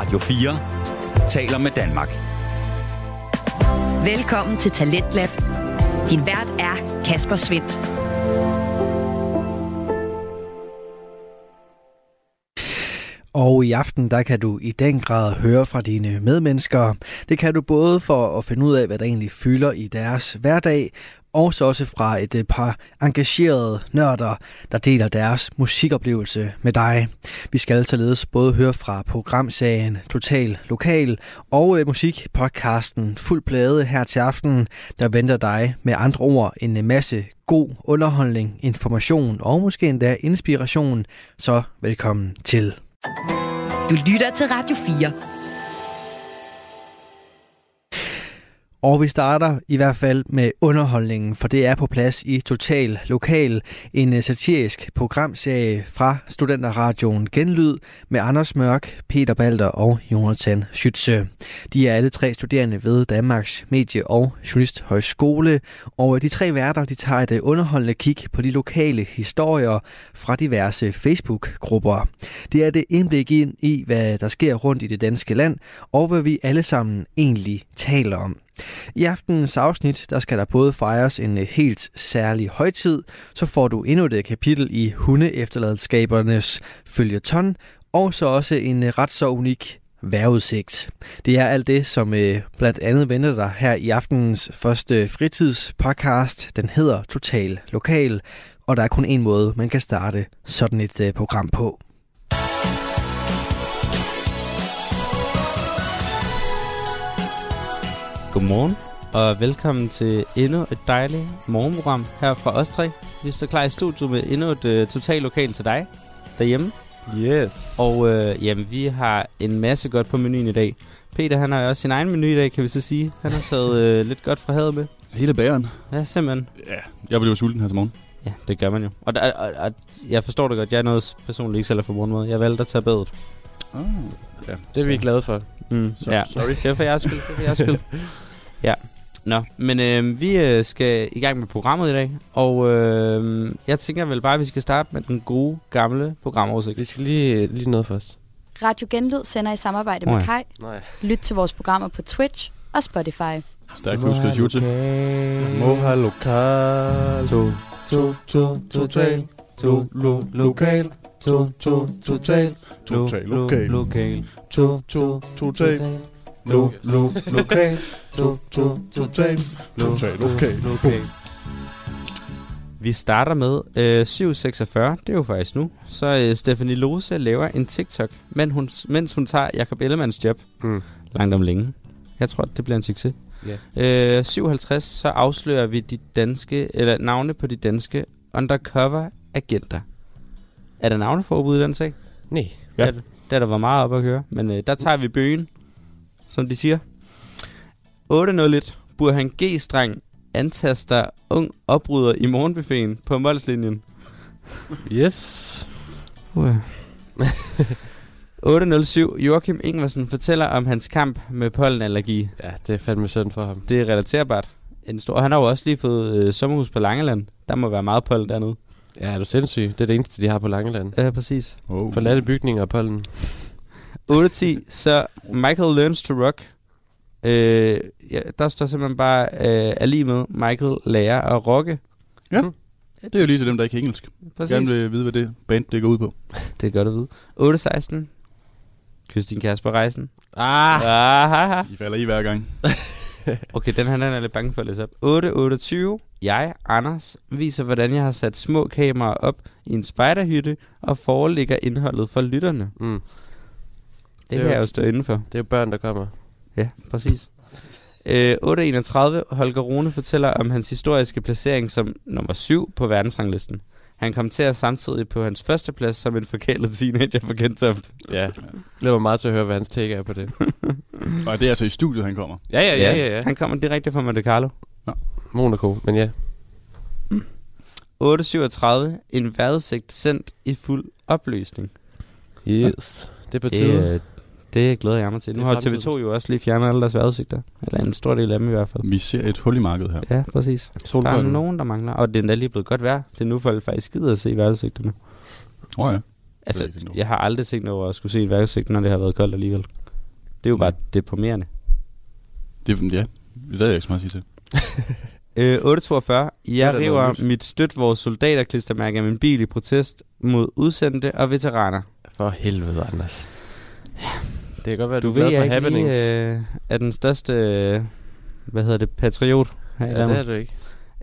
Radio 4 taler med Danmark. Velkommen til Talentlab. Din vært er Kasper Svinth. Og i aften, der kan du i den grad høre fra dine medmennesker. Det kan du både for at finde ud af, hvad der egentlig fylder i deres hverdag, og så også fra et par engagerede nørder, der deler deres musikoplevelse med dig. Vi skal således både høre fra programserien Total Lokal og musikpodcasten Fuld Plade her til aften, der venter dig med andre ord en masse god underholdning, information og måske endda inspiration. Så velkommen til. Du lytter til Radio 4. Og vi starter i hvert fald med underholdningen, for det er på plads i Total Lokal, en satirisk programserie fra Studenterradioen Genlyd med Anders Mørk, Peter Balder og Jonathan Schütze. De er alle tre studerende ved Danmarks Medie- og Journalist Højskole, og de tre værter, de tager et underholdende kig på de lokale historier fra diverse Facebook-grupper. Det er det indblik ind i, hvad der sker rundt i det danske land, og hvad vi alle sammen egentlig taler om. I aftenens afsnit, der skal der både fejres en helt særlig højtid, så får du endnu et kapitel i hundeefterladenskabernes føljeton, og så også en ret så unik vejrudsigt. Det er alt det, som blandt andet venter dig her i aftenens første fritidspodcast. Den hedder Total Lokal, og der er kun én måde, man kan starte sådan et program på. Godmorgen, og velkommen til endnu et dejligt morgenprogram her fra os tre. Vi står klar i studiet med endnu et totalt lokal til dig derhjemme. Yes. Og jamen, vi har en masse godt på menuen i dag. Peter, han har også sin egen menu i dag, kan vi så sige. Han har taget lidt godt fra havet med. Hele bageren. Ja, simpelthen. Ja, jeg blev sulten her til morgen. Ja, det gør man jo. Og jeg forstår det godt. Jeg er noget personligt ikke selv for morgenmad. Jeg valgte at tage badet. Oh, ja. Det er vi glade for. Ja. Sorry. Det er for jeres skyld. Ja. Nå, men vi skal i gang med programmet i dag. Og jeg tænker vel bare, at vi skal starte med den gode, gamle programoversigt. Vi skal lige noget først. Radio Genlyd sender i samarbejde med Kai. Nej. Lyt til vores programmer på Twitch og Spotify. Stærkt husket YouTube. Moha Lokal. Total. Lokal. Total lokal. Vi starter med 7:46, det er jo faktisk nu. Så Stefanie Lose laver en TikTok, mens hun tager Jakob Ellemanns job. Langt om længe. Jeg tror, det bliver en succes. 7:50, så afslører vi navne på de danske undercover agenter. Er der navneforbud i den sag? Nej. Ja. Der var meget op at høre, men der tager vi bøgen, som de siger. 8:01. Burhan G-streng antaster ung opryder i morgenbuffeten på Molslinjen. Yes. 8:07. Joachim Ingersen fortæller om hans kamp med pollenallergi. Ja, det er fandme synd for ham. Det er relaterbart. Han har jo også lige fået sommerhus på Langeland. Der må være meget pollen dernede. Ja, er du sindssyg? Det er det eneste, de har på Langeland. Ja, præcis. Oh. Forladte bygninger og pollen. 8:10, så Michael learns to rock. Ja, der står simpelthen bare lige med, Michael lærer at rocke. Ja, det er jo lige til dem, der ikke er engelsk. Præcis. Gerne vil vide, hvad det band, det går ud på. Det er godt at vide. 8:16, Kirstin Kasper rejsen. Ah. I falder i hver gang. Okay, den er lidt bange for at læse op. 8:28. Jeg, Anders, viser, hvordan jeg har sat små kameraer op i en spejderhytte og forelægger indholdet for lytterne. Det kan jeg jo stå indenfor. Det er jo børn, der kommer. Ja, præcis. 8:31. Holger Rune fortæller om hans historiske placering som nummer 7 på verdensranglisten. Han kom til at samtidig på hans førsteplads som en forkælet teenager for Gentoft. Ja, det bliver meget til at høre, hvad hans take er på det. Og det er altså i studiet, han kommer? Ja. Han kommer direkte fra Monte Carlo. Ja. Monaco, men ja. 8:37. En vejrudsigt sendt i fuld opløsning. Yes, det betyder. Det glæder jeg mig til. Nu har TV2 jo også lige fjernet alle deres vejrudsigter. Eller en stor del af dem i hvert fald. Vi ser et hul i markedet her. Ja, præcis. Solbøden. Der er nogen, der mangler. Og det er lige blevet godt vejr. Det er nu faktisk skidt at se vejrudsigterne. Åh ja. Altså, jeg har aldrig tænkt over at skulle se en vejrudsigt, når det har været koldt alligevel. Det er jo bare deprimerende. Det, ja, det er jeg ikke så meget at sige til. 842. Jeg river mit støt vores soldaterklistermærke af min bil i protest mod udsendte og veteraner. For helvede, Anders. Ja. Det kan godt være, du ved, jeg ikke lige, er den største, patriot. Ja, det er du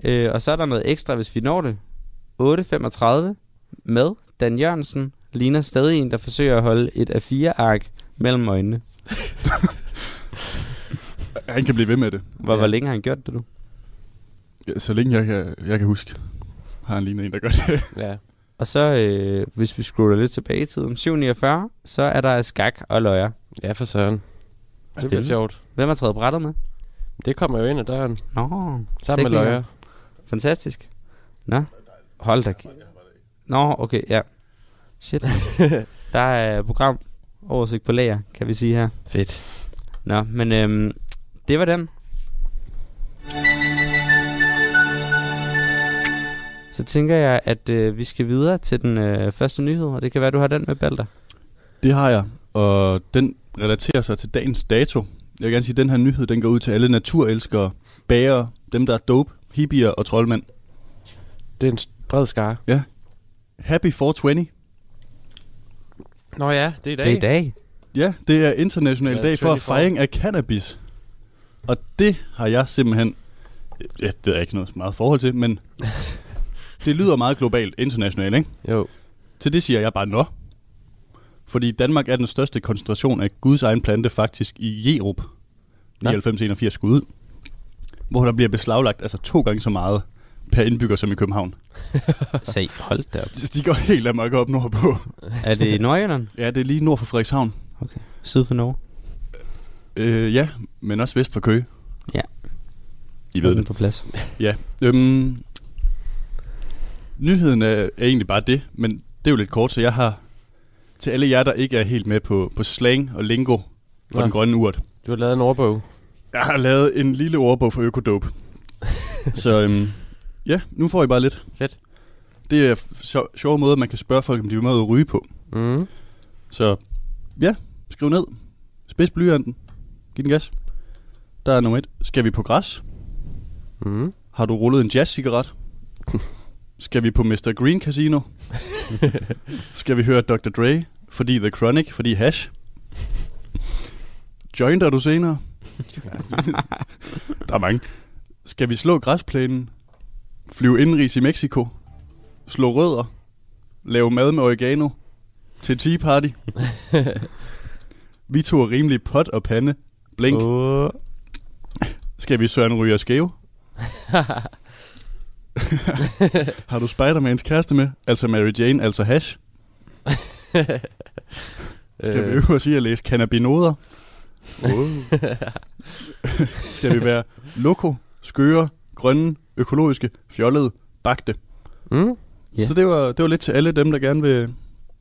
ikke. Og så er der noget ekstra, hvis vi når det. 835 med Dan Jørgensen ligner stadig en, der forsøger at holde et A4-ark mellem øjnene. Han kan blive ved med det. Hvor længe har han gjort det, du? Ja, så længe jeg kan huske, har han lignet en, der gør det. Ja. Og så, hvis vi scroller lidt tilbage i tiden, 749, så er der skak og løjer. Ja, for søren. Det bliver sjovt. Hvem har taget brættet med? Det kommer jo ind ad døren. Nå, sammen med løjer. Fantastisk. Nå, hold da. Nå, okay, ja. Shit. Der er programoversigt på lager, kan vi sige her. Fedt. Nå, men det var den. Så tænker jeg, at vi skal videre til den første nyhed, og det kan være, du har den med, Balder. Det har jeg, og den relaterer sig til dagens dato. Jeg vil gerne sige, at den her nyhed, den går ud til alle naturelskere, bagere, dem der er dope, hippier og troldmænd. Det er en bred skare. Ja. Happy 420. Nå ja, det er i dag. Det er i dag. Ja, det er international dag for fejring af cannabis. Og det har jeg simpelthen... Ja, det er ikke noget meget forhold til, men... Det lyder meget globalt, internationalt, ikke? Jo. Til det siger jeg bare nå. Fordi Danmark er den største koncentration af Guds egen plante faktisk i Jerup. 91 skud ud. Hvor der bliver beslaglagt altså 2 gange så meget per indbygger som i København. Se, hold da op. De går helt amok op nordpå. Er det i Nordjylland? Ja, det er lige nord for Frederikshavn. Okay. Syd for Norge? Ja, men også vest for Køge. Ja. I ved det. På plads. Ja. Nyheden er egentlig bare det, men det er jo lidt kort, så jeg har til alle jer, der ikke er helt med på slang og lingo for den grønne urt. Du har lavet en ordbog. Jeg har lavet en lille ordbog for økodope. Så ja, nu får I bare lidt. Fedt. Det er sjove måder, man kan spørge folk, om de vil med at ryge på. Mm. Så ja, skriv ned. Spids blyanten. Giv den gas. Der er nummer 1. Skal vi på græs? Mm. Har du rullet en jazzcigaret? Skal vi på Mr. Green Casino? Skal vi høre Dr. Dre? Fordi The Chronic? Fordi hash? Jointer du senere? Der er mange. Skal vi slå græsplænen? Flyve indenrigs i Mexico? Slå rødder? Lave mad med oregano? Til tea party? Vi tog rimelig pot og pande. Blink. Skal vi Søren Ryger skæve? Har du Spider-Mans kæreste med? Altså Mary Jane, altså hash? Skal vi øve os i at læse cannabinoder? Skal vi være loko, skøre, grønne, økologiske, fjollede, bagte? Mm? Yeah. Så det var lidt til alle dem, der gerne vil...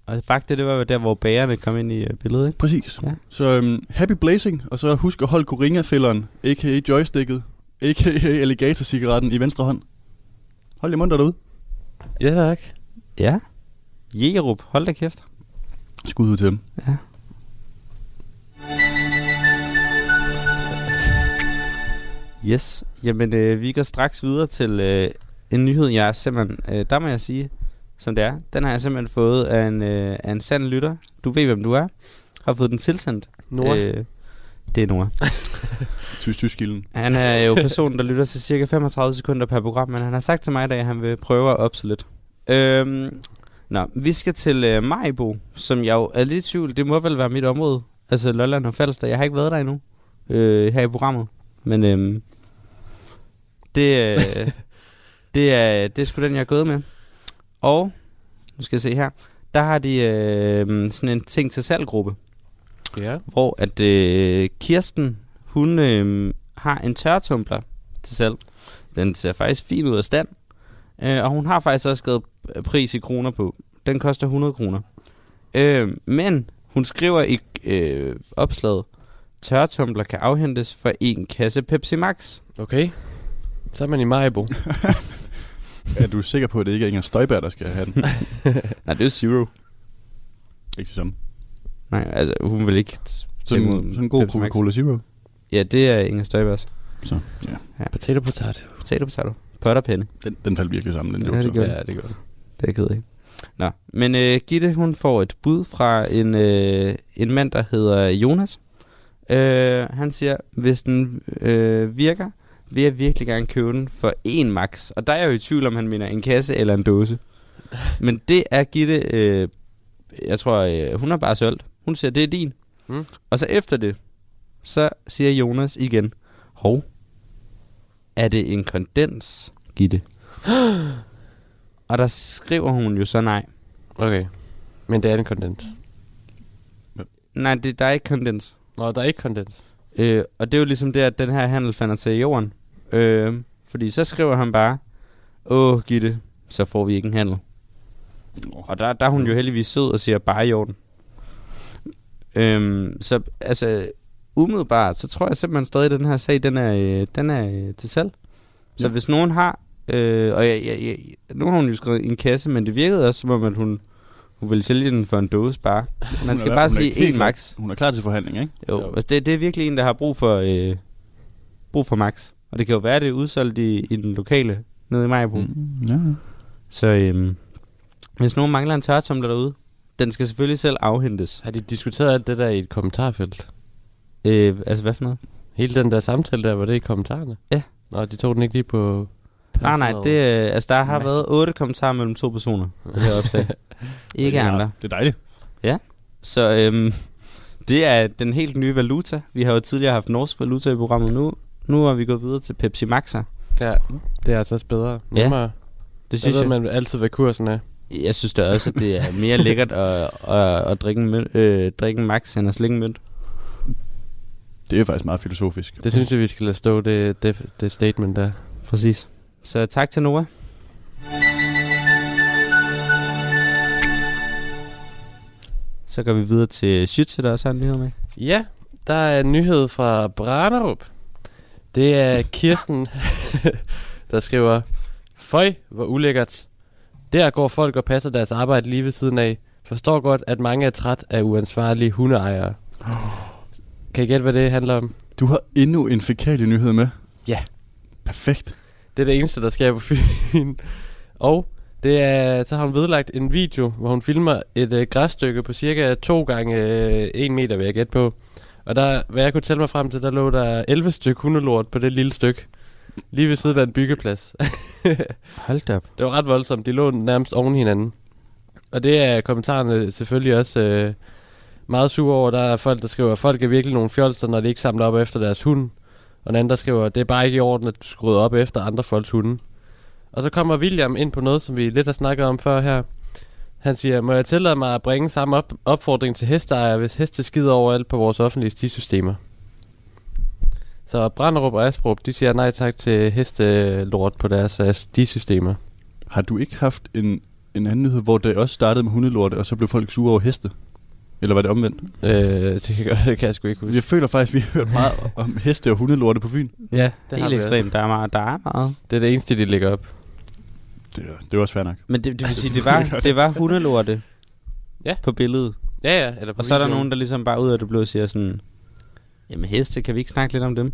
Og bagte, det var der, hvor bagerne kom ind i billedet, ikke? Præcis. Ja. Så happy blazing, og så husk at holde coringa-fælderen, a.k.a. joysticket, a.k.a. alligator-cigaretten i venstre hånd. Hold i munden derude. Ja, tak. Ja. Jerup, hold da kæft. Skud ud til dem. Ja. Yes. Jamen, vi går straks videre til en nyhed, jeg simpelthen... der må jeg sige, som det er. Den har jeg simpelthen fået af en sand lytter. Du ved, hvem du er. Har fået den tilsendt. Nora. Det er Nora. Han er jo personen, der lytter til cirka 35 sekunder per program, men han har sagt til mig i dag, at han vil prøve at opse lidt. Vi skal til Majbo, som jeg jo er lidt i tvivl. Det må vel være mit område, altså Lolland og Falster. Jeg har ikke været der endnu her i programmet, men det er sgu den, jeg er gået med. Og nu skal jeg se her, der har de sådan en ting til salggruppe, ja. Hvor at Kirsten... Hun har en tørretumbler til salg. Den ser faktisk fin ud af stand. Og hun har faktisk også skrevet pris i kroner på. Den koster 100 kroner. Men hun skriver i opslaget, tørretumbler kan afhentes for 1 kasse Pepsi Max. Okay. Så er man i Majbo. Er du sikker på, at det ikke er Inger Støjberg, der skal have den? Nej, det er Zero. Ikke det samme. Nej, altså hun vil ikke Sådan en god Coca-Cola Zero. Ja, det er Inger Støjbergs. Så, ja. Ja. Potato, potato. Potato, potato. Potterpenne. Den faldt virkelig sammen, den joke. Ja, det gør det. Det er kedeligt, ikke? Nå, men Gitte, hun får et bud fra en mand, der hedder Jonas. Han siger, hvis den virker, vil jeg virkelig gerne købe den for en max. Og der er jeg jo i tvivl, om han mener en kasse eller en dåse. Men det er Gitte, jeg tror, hun har bare solgt. Hun siger, det er din. Mm. Og så efter det, så siger Jonas igen, hov, er det en kondens, Gitte? Og der skriver hun jo så nej. Okay, men det er en kondens. Nej, der er ikke kondens. Nå, der er ikke kondens. Og det er jo ligesom det, at den her handel fandt til i jorden. Fordi så skriver han bare, åh Gitte, så får vi ikke en handel. Og der er hun jo heldigvis sød og siger, bare i orden. Så altså, umiddelbart, så tror jeg simpelthen stadig, at den her sag, den er til salg. Så ja. Hvis nogen har... og nu har hun jo skrevet en kasse, men det virkede også som om, at hun ville sælge den for en dåse bare. Man skal bare sige en max. Hun er klar til forhandling, ikke? Jo. Altså, det er virkelig en, der har brug for max. Og det kan jo være, det er udsolgt i den lokale nede i Majbo. Ja. Så hvis nogen mangler en tørretumbler derude, den skal selvfølgelig selv afhentes. Har de diskuteret alt det der i et kommentarfelt? Altså hvad for noget? Hele den der samtale der, var det i kommentarerne? Ja. Nå, de tog den ikke lige på... Nej, det, altså der har været 8 kommentarer mellem 2 personer. Det her opslag. Ikke andre. Det er dejligt. Ja, så det er den helt nye valuta. Vi har jo tidligere haft norsk valuta i programmet. Nu er vi gået videre til Pepsi Maxa. Ja, det er altså også bedre. Nemmere. Ja, det synes jeg. Man altid, hvad kursen er. Jeg synes da også, at det er mere lækkert at drikke en Max end at slikke en mønt. Det er faktisk meget filosofisk. Det synes jeg, vi skal lade stå, det statement der. Præcis. Så tak til Noah. Så går vi videre til Schütze, der også har en nyhed med. Ja, der er en nyhed fra Brenderup. Det er Kirsten, der skriver, føj, hvor ulækkert. Der går folk og passer deres arbejde lige ved siden af. Forstår godt, at mange er træt af uansvarlige hundeejere. Kan I gætte, hvad det handler om? Du har endnu en fækal nyhed med. Ja. Perfekt. Det er det eneste, der sker på Fyn. Og det er, så har hun vedlagt en video, hvor hun filmer et græsstykke på cirka 2 gange 1 meter, vil jeg gætte på. Og der, hvad jeg kunne tælle mig frem til, der lå der 11 styk hundelort på det lille stykke. Lige ved siden af en byggeplads. Hold da op. Det var ret voldsomt. De lå nærmest oven hinanden. Og det er kommentarerne selvfølgelig også meget sure over. Der er folk, der skriver, at folk er virkelig nogle fjolser, når de ikke samler op efter deres hund. Og en anden, der skriver, det er bare ikke i orden, at du skruer op efter andre folks hunde. Og så kommer William ind på noget, som vi lidt har snakket om før her. Han siger, må jeg tillade mig at bringe samme opfordring til hesteejere, hvis heste skider overalt på vores offentlige stisystemer. Så Brenderup og Asbrup, de siger nej tak til hestelort på deres stisystemer. Har du ikke haft en anden nyhed, hvor det også startede med hundelorte, og så blev folk sure over heste? Eller var det omvendt? Det kan jeg sgu ikke huske. Jeg føler faktisk, vi har hørt meget om heste og hundelorte på Fyn. Ja, det er helt ekstremt. Der er meget. Det er det eneste, de lægger op. Det var også fair nok. Men det vil sige, det var hundelorte på billedet. Ja, eller på og så er der nogen, der ligesom bare ud af det blå siger sådan, jamen heste, kan vi ikke snakke lidt om dem?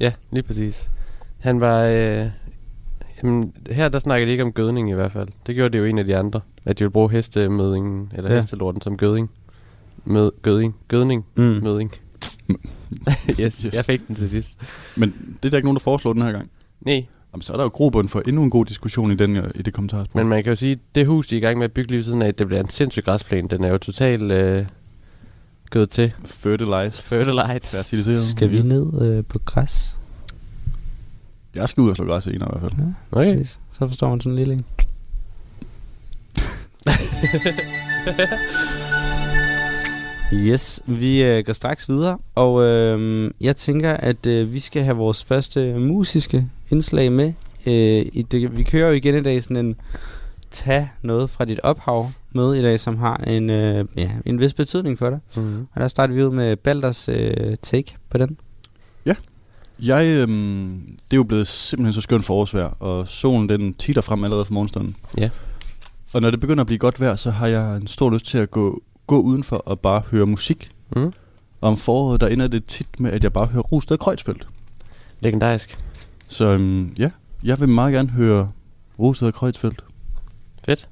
Ja, lige præcis. Han var... jamen, her der snakker de ikke om gødning i hvert fald. Det gjorde det jo en af de andre. At de ville bruge hestemødingen, eller hestelorten som gødning. Med gødning, møding. yes, jeg fik den til sidst. Men det er der ikke nogen, der foreslår den her gang. Nej. Jamen, så er der jo grobund for endnu en god diskussion i det kommentarspor. Men man kan jo sige, at det hus, de er i gang med at bygge lige siden af, det bliver en sindssyg græsplæne. Den er jo totalt gået til. Fertilized. Skal vi ned på græs? Jeg skal ud og slå græs senere i hvert fald. Ja, okay. Præcis. Så forstår man sådan en lille en. Yes, vi går straks videre, og jeg tænker, at vi skal have vores første musiske indslag med. Vi kører jo igen i dag sådan en tag noget fra dit ophav med i dag, som har en vis betydning for dig. Mm-hmm. Og der starter vi ud med Balders take på den. Ja, det er jo blevet simpelthen så skønt forårsvejr, og solen den titter frem allerede fra morgenstunden. Ja. Og når det begynder at blive godt vejr, så har jeg en stor lyst til at gå udenfor og bare høre musik. Mm. Og om foråret, der ender det tit med, at jeg bare hører Rugsted og Kreutzfeldt. Legendarisk. Så ja, jeg vil meget gerne høre Rugsted og Kreutzfeldt. Fedt.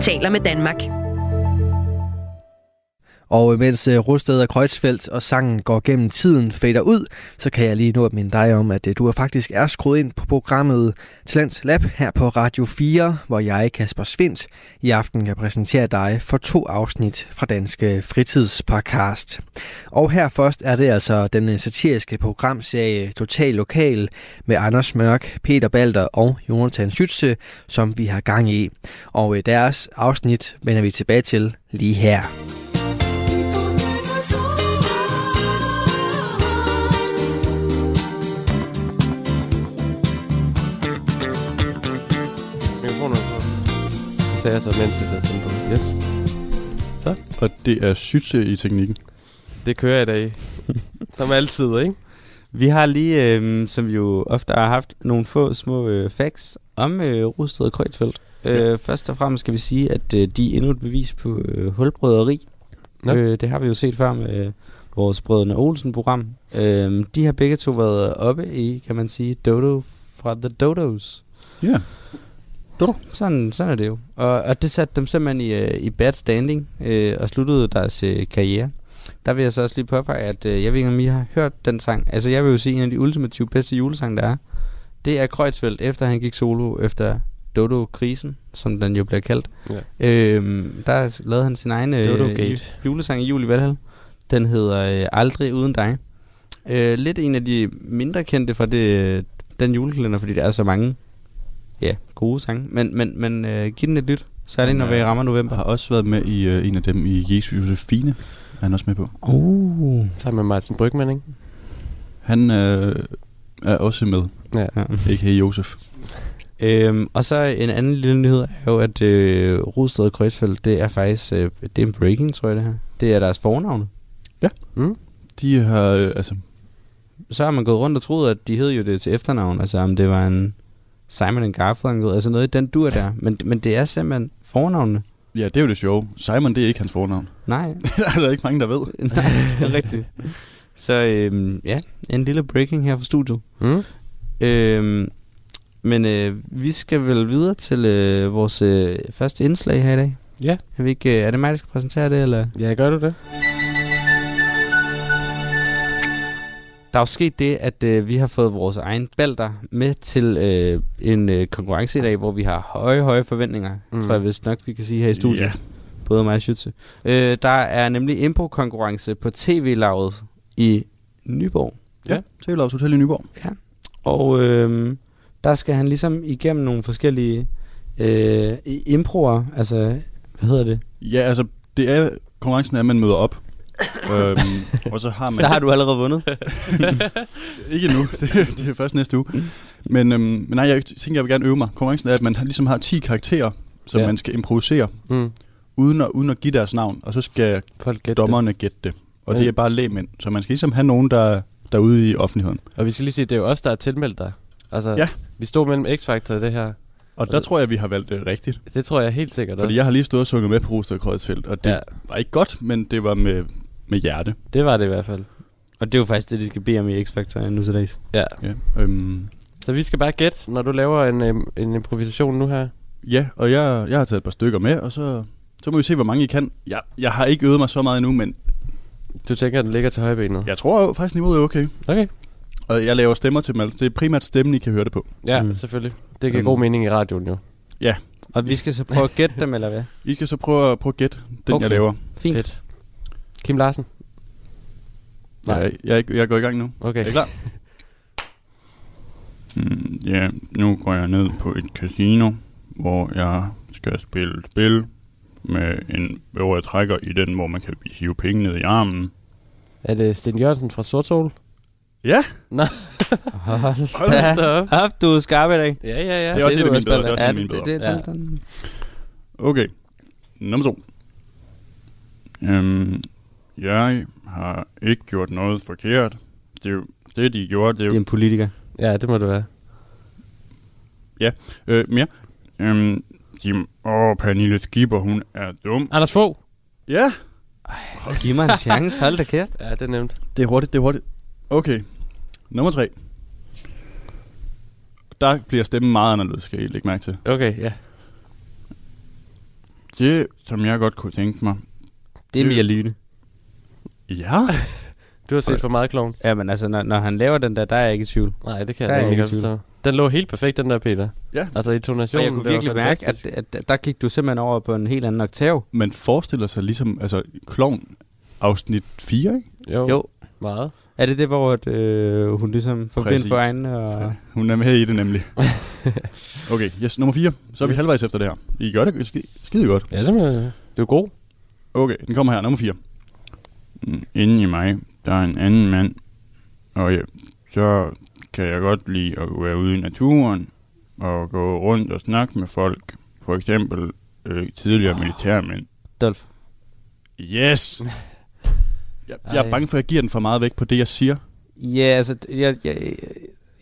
Taler med Danmark. Og mens Rugsted og Kreutzfeldt og sangen går gennem tiden fader ud, så kan jeg lige nå at minde dig om, at du faktisk er skruet ind på programmet Talents Lab her på Radio 4, hvor jeg, Kasper Svinth, i aften kan præsentere dig for 2 afsnit fra Danske Fritidspodcast. Og her først er det altså den satiriske programserie Total Lokal med Anders Mørk, Peter Balder og Jonathan Schütze, som vi har gang i. Og deres afsnit vender vi tilbage til lige her. sagde jeg så, mens jeg satte den på. Yes. Så. Og det er Schütze i teknikken. Det kører jeg da i. Som altid, ikke? Vi har lige, som vi jo ofte har haft, nogle få små facts om Rugsted og Kreutzfeldt. Først og fremmest skal vi sige, at de er endnu et bevis på hulbrøderi. Det har vi jo set før med vores Brødrene Olsen-program. De har begge to været oppe i, kan man sige, Dodo fra The Dodos. Ja. Yeah. Dodo. Sådan er det jo. Og det satte dem simpelthen i bad standing og sluttede deres karriere. Der vil jeg så også lige påpege, at jeg ved ikke, om I har hørt den sang. Altså, jeg vil jo sige, en af de ultimative bedste julesange, der er, det er Kreutzfeldt, efter han gik solo, efter Dodo-krisen, som den jo bliver kaldt. Ja. Der lavede han sin egen julesang i jul i Valhall. Den hedder Aldrig Uden Dig. Lidt en af de mindre kendte fra den julekalender, fordi der er så mange gode sange. Men giv den et lyt, særligt når vi rammer november. Jeg har også været med i en af dem i Jesus Josefine. Er han også med på? Sammen med Martin Brygman, ikke? Han er også med. Ja. Ikke hey Josef. Og så en anden lille nyhed er jo, at Rugsted og Kreutzfeldt, det er faktisk det er en breaking, tror jeg det her. Det er deres fornavne. Ja. Mm. De har, altså... Så har man gået rundt og troet, at de hed jo det til efternavn. Altså om det var en Simon & Garfunkel, altså noget i den dur der. Men det er simpelthen fornavnene. Ja, det er jo det sjove. Simon, det er ikke hans fornavn. Nej. Der er altså ikke mange, der ved. Nej, rigtigt. Så en lille breaking her fra studiet. Mm. Men vi skal vel videre til vores første indslag her i dag. Ja. Er det mig, der skal præsentere det, eller? Ja, gør du det? Der er jo sket det, at vi har fået vores egen Balder med til en konkurrence i dag, hvor vi har høje forventninger, tror jeg vist nok, vi kan sige her i studiet. Yeah. Både mig og Schütze. Der er nemlig impro-konkurrence på TV-lavet i Nyborg. Ja, TV-lavet hotel i Nyborg. Ja, og der skal han ligesom igennem nogle forskellige improer, altså, hvad hedder det? Ja, altså, det er konkurrencen, at man møder op. Og så har man... Der har du allerede vundet. Ikke endnu, det er først næste uge. Men nej, jeg tænker, jeg vil gerne øve mig. Konkurrencen er, at man ligesom har 10 karakterer, som man skal improvisere, uden at give deres navn. Og så skal dommerne gætte det. Og det er bare lægmænd, så man skal ligesom have nogen, der er ude i offentligheden. Og vi skal lige sige, det er jo os, der er tilmeldt dig. Altså, vi stod mellem X-Factor i det her. Og der tror jeg, vi har valgt det rigtigt. Det tror jeg helt sikkert også. Fordi jeg har lige stået og sunget med på Rugsted og Kreutzfeldt, og det var ikke godt, men det var med hjerte. Det var det i hvert fald. Og det er jo faktisk det, de skal bede om i X-Factor nu til dags. Så vi skal bare gætte, når du laver en improvisation nu her. Ja, og jeg har taget et par stykker med, og så må vi se, hvor mange I kan. Jeg har ikke øvet mig så meget endnu, men... Du tænker, at den ligger til højbenet? Jeg tror jo, faktisk, niveauet er okay. Okay. Og jeg laver stemmer til dem. Det er primært stemmen, I kan høre det på. Ja, selvfølgelig. Det giver god mening i radioen jo. Ja. Og vi skal så prøve at gætte dem, eller hvad? I skal så prøve at gætte den, jeg laver. Fint. Fedt. Kim Larsen? Nej. Jeg går i gang nu. Okay. Er I klar? Nu går jeg ned på et casino, hvor jeg skal spille et spil, hvor jeg trækker i den, hvor man kan hive penge ned i armen. Er det Sten Jørgensen fra Sortol? Ja. Nå. Hold da op. Du er skarp i dag. Ja. Det er også et af mine bedre. Okay. Nummer 2. Jeg har ikke gjort noget forkert. Det er jo det, de gjorde. Det er en politiker. Ja, det må det være. Ja. Mere. Pernille Skipper, hun er dum. Anders Fogh. Ja. Giv mig en chance. Hold da kæft. Ja, det er nemt. Det er hurtigt. Okay. Nummer 3. Der bliver stemmen meget anderledes, skal I lægge mærke til. Okay, ja. Det, som jeg godt kunne tænke mig... Det er mere lyne. Ja? Du har set for meget Kloven. Ja, men altså, når han laver den der er jeg ikke i tvivl. Nej, det kan jeg ikke forstå. Den lå helt perfekt, den der, Peter. Ja. Altså i tonationen. Og jeg kunne virkelig mærke, at der gik du simpelthen over på en helt anden oktav. Man forestiller sig ligesom, altså, Kloven afsnit 4, ikke? Jo. Meget. Er det hvor hun ligesom får blind for øjnene? Og... Hun er med i det nemlig. Okay, yes, nummer 4. Så er vi halvvejs efter det her. I gør det skide godt. Ja, det er god. Okay, den kommer her. Nummer 4. Inde i mig, der er en anden mand. Og så kan jeg godt lide at være ude i naturen. Og gå rundt og snakke med folk. For eksempel tidligere militærmænd. Dolf. Yes! Jeg er bange for, at jeg giver den for meget væk på det, jeg siger. Ja, altså,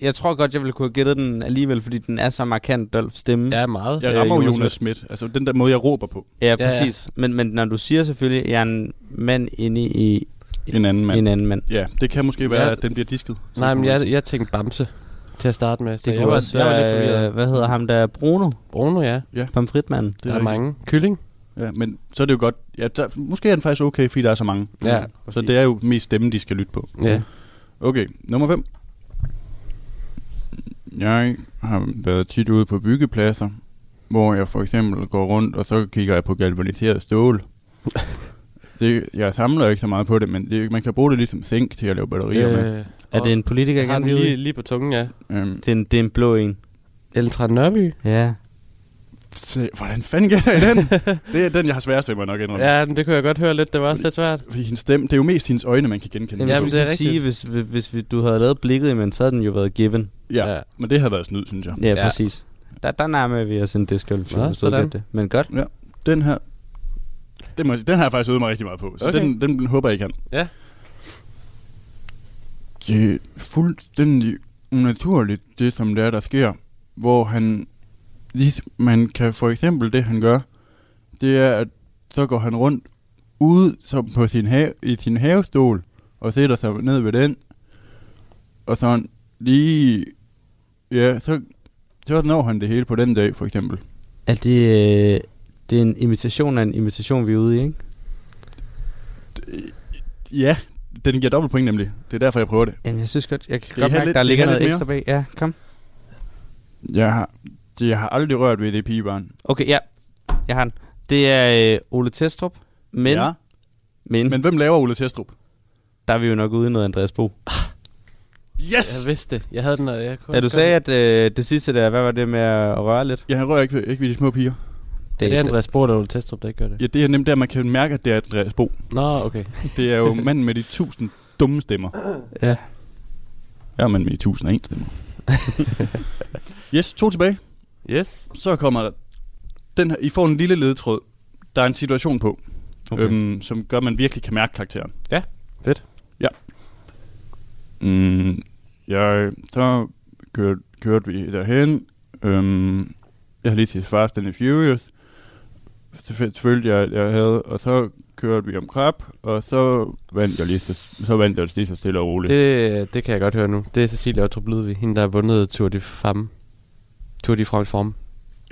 jeg tror godt, jeg ville kunne have gættet den alligevel, fordi den er så markant Dolf stemme. Ja, meget. Jeg rammer Jonas Schmidt. Altså, den der måde, jeg råber på. Ja, præcis. Ja. Men når du siger selvfølgelig, at jeg er en mand inde i... En anden mand. Ja, det kan måske være, at den bliver disket. Nej, men jeg tænkte Bamse til at starte med. Det kunne også være, hvad hedder ham der? Bruno? Bruno, ja. Pomfritmanden. Der er mange. Kylling. Ja, men så er det jo godt. Ja, måske er den faktisk okay, fordi der er så mange. Ja. Så det er jo mest stemmen, de skal lytte på. Ja. Okay, nummer 5. Jeg har været tit ude på byggepladser, hvor jeg for eksempel går rundt, og så kigger jeg på galvaniseret stål. Det, jeg samler ikke så meget på det, men det, man kan bruge det ligesom zink til at lave batterier med. Er det en politiker, jeg har lige på tungen, ja. Det er en blå en. Ellen Trane Nørby? Ja. Se, hvordan fanden gælder jeg den? Det er den, jeg har sværest ved mig nok indrømme. Ja, men det kunne jeg godt høre lidt. Det var også lidt svært. Fordi hendes stemme, det er jo mest hendes øjne, man kan genkende. Jamen, det er rigtigt. Sige, hvis du havde lavet blikket imens, så havde den jo været given. Ja, men det havde været snyd, synes jeg. Ja, præcis. Der nærmer vi os en disqualifikation. Men godt. Ja, den her... Den har jeg faktisk øvet mig rigtig meget på, så okay. den håber jeg kan. Ja. Det er fuldstændig unaturligt, det som det er, der sker, hvor han, man kan for eksempel det, han gør, det er, at så går han rundt ude som på sin havestol, og sætter sig ned ved den, og sådan lige, ja, så når han det hele på den dag, for eksempel. Er det... Det er en imitation af en imitation, vi er ude i, ikke? Ja, den giver dobbelt point nemlig. Det er derfor, jeg prøver det. Jamen, jeg synes godt, jeg kan godt mærke, der ligger noget ekstra bag. Ja, kom. Jeg har aldrig rørt ved det pigebarn. Okay, ja. Jeg har den. Det er Ole Testrup, men... Ja. Men hvem laver Ole Testrup? Der er vi jo nok ude i noget Andreas Bo. Yes! Jeg vidste det. Jeg havde den, og jeg kunne... Da du sagde, at det sidste der, hvad var det med at røre lidt? Ja, han rører ikke ved de små piger. Det er Andreas Bo, der Ole Testrup, der ikke gør det. Ja, det er nemt der, man kan mærke, at det er Andreas Bo. Nå, okay. Det er jo manden med de 1000 dumme stemmer. Ja. Jeg er manden med de 1001 stemmer. Yes, 2 tilbage. Yes. Så kommer der... Den her, I får en lille ledetråd. Der er en situation på, okay. Som gør, at man virkelig kan mærke karakteren. Ja, fedt. Ja. Så kørte vi derhen. Jeg har lige til Fast and Furious. Selvfølgelig, jeg havde, og så kørte vi om krab, og så vandt jeg lige så stille og roligt. Det kan jeg godt høre nu. Det er Cecilia Otrup Ludvig, hende der har vundet Tour de France.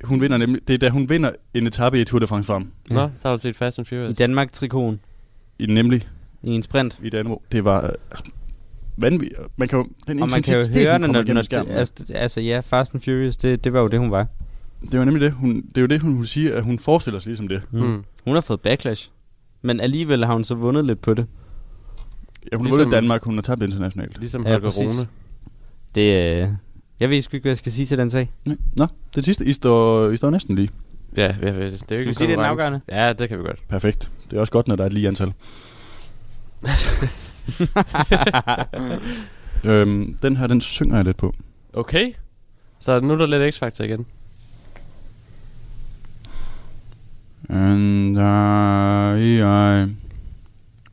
Hun vinder nemlig, det er da hun vinder en etape i Tour de France Femme. Ja. Nå, så har du set Fast and Furious. I Danmark trikoen. I en sprint. I Danmark. Det var vanvittigt. Man kan jo, høre, når ja, Fast and Furious, det var jo det, hun var. Det var nemlig det. Det er jo det, hun kunne sige, at hun forestiller sig ligesom det. Mm. Hun har fået backlash, men alligevel har hun så vundet lidt på det. Ja, hun har vundet Danmark, hun har tabt internationalt. Ligesom Holger Rune. Jeg ved sgu ikke, hvad jeg skal sige til den sag. Nej. Nå, det sidste. I står næsten lige. Ja, jeg ved det. Skal vi sige, det er den afgørende? Ja, det kan vi godt. Perfekt. Det er også godt, når der er et lige antal. Den her, den synger jeg lidt på. Okay. Så nu er der lidt X-faktor igen. And I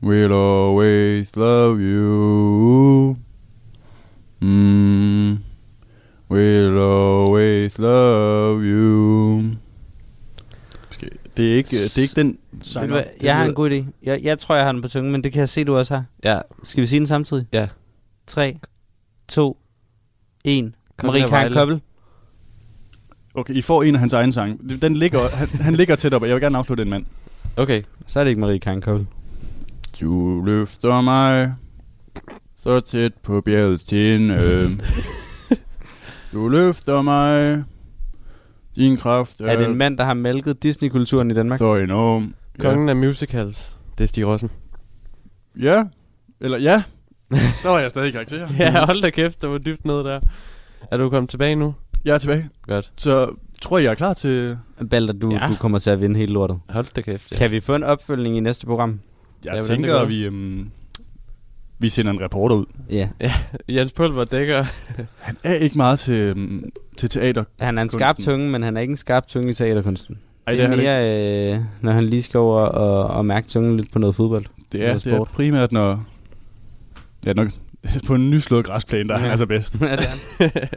will always love you. Will always love you. Det er ikke den sang. Jeg har en god idé. Jeg tror, jeg har den på tungen, men det kan jeg se, du også har. Ja. Skal vi sige den samtidig? Ja. 3, 2, 1. Marie-Karren Kobbel. Okay, I får en af hans egen sang. Den ligger, han ligger tæt op, og jeg vil gerne afslutte en mand. Okay, så er det ikke Marie-Karren Kobbel. Du løfter mig så tæt på bjergets tinde. Du løfter mig. Din kraft er... Er det en mand, der har mælket Disney-kulturen i Danmark? Så enorm. Kongen af musicals. Det er Stig Rossen. Ja. Eller ja. Der var jeg stadig i karakter. Ja, hold da kæft, der var dybt nede der. Er du kommet tilbage nu? Jeg er tilbage. Godt. Så tror jeg er klar til... Balder, du kommer til at vinde hele lortet. Hold da kæft. Ja. Kan vi få en opfølgning i næste program? Jeg tænker, at vi sender en reporter ud. Yeah. Ja. Jens Pulver dækker... Han er ikke meget til teater. Han er en skarp tunge, men han er ikke en skarp tunge i teaterkunsten. Ej, det er mere, når han lige skal over og mærke tungen lidt på noget fodbold. Det er primært, når... Ja, nok på en nyslået græsplæne, der er han altså bedst. Ja, det er han.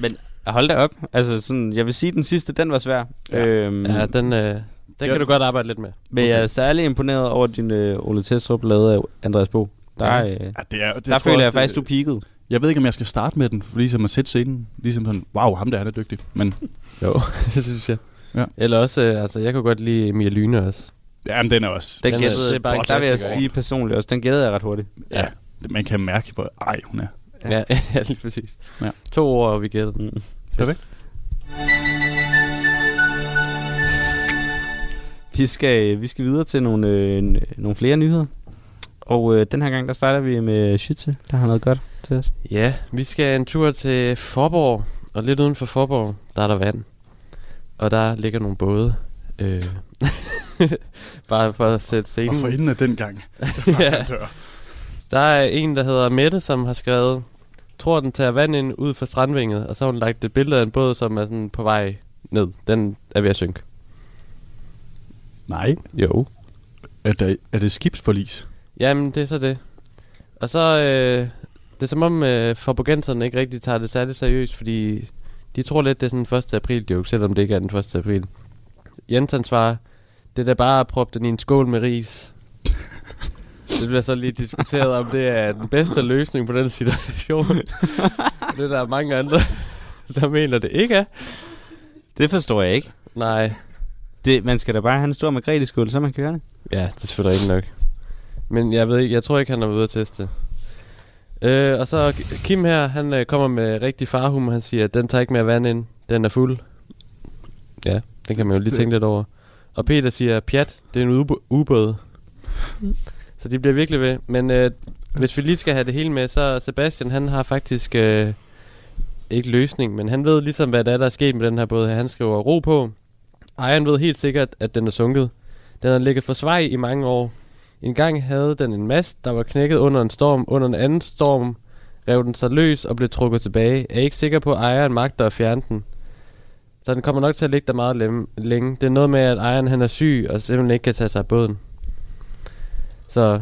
Men hold da op. Altså, sådan, jeg vil sige, den sidste, den var svær. Ja, den kan du godt arbejde lidt med. Men okay. Jeg er særlig imponeret over din Ole Testrup lavet af Andreas Bo. Der føler jeg faktisk, du peakede. Jeg ved ikke, om jeg skal starte med den, for ligesom at sætte scenen. Ligesom sådan, wow, ham der, han er dygtig. Men jo, det synes jeg. Ja. Eller også, jeg kunne godt lide Mia Lyne også. Jamen, den er også. Den gættede, der vil jeg sige personligt også, den gættede jeg ret hurtigt. Ja, man kan mærke, hvor ej hun er. Ja, ja, lige præcis. Ja. 2 år, og vi gættede den. Perfekt. Vi skal videre til nogle flere nyheder. Og den her gang, der starter vi med Schütze, der har noget godt til os. Ja, vi skal en tur til Faaborg, og lidt uden for Faaborg, der er der vand. Og der ligger nogle både. Bare for at sætte scenen. Og for inden af den gang, ja. Der er en, der hedder Mette, som har skrevet, tror den tager vand ind ud fra strandvinget, og så har hun lagt et billede af en båd, som er sådan på vej ned. Den er ved at synke. Nej. Jo. Er det skibsforlis? Jamen, det er så det. Og så, det er som om forborgenserne ikke rigtig tager det særligt seriøst, fordi de tror lidt, det er sådan 1. april-joke, selvom det ikke er den 1. april. Jensen svarer, det er da bare at proppe den i en skål med ris. Det bliver så lige diskuteret, om det er den bedste løsning på den situation. Det der er mange andre, der mener det ikke er. Det forstår jeg ikke. Nej. Man skal da bare have en stor makrel-skål, så man kan gøre det. Ja, det er selvfølgelig ikke nok. Men jeg ved ikke, jeg tror ikke, han har været ude at teste. Og så Kim her, han kommer med rigtig farhumor. Han siger, at den tager ikke mere vand ind. Den er fuld. Ja, den kan man jo lige tænke lidt over. Og Peter siger, pjat, det er en ubåd. Så de bliver virkelig ved. Men hvis vi lige skal have det hele med, så Sebastian, han har faktisk ikke løsning, men han ved ligesom, hvad der er sket med den her båd her. Han skriver, ro på. Ejeren ved helt sikkert, at den er sunket. Den har ligget for svej i mange år. En gang havde den en mast, der var knækket under en storm. Under en anden storm rev den sig løs og blev trukket tilbage. Jeg er ikke sikker på, at ejeren magter at fjerne den. Så den kommer nok til at ligge der meget længe. Det er noget med, at ejeren han er syg og simpelthen ikke kan tage sig af båden. Så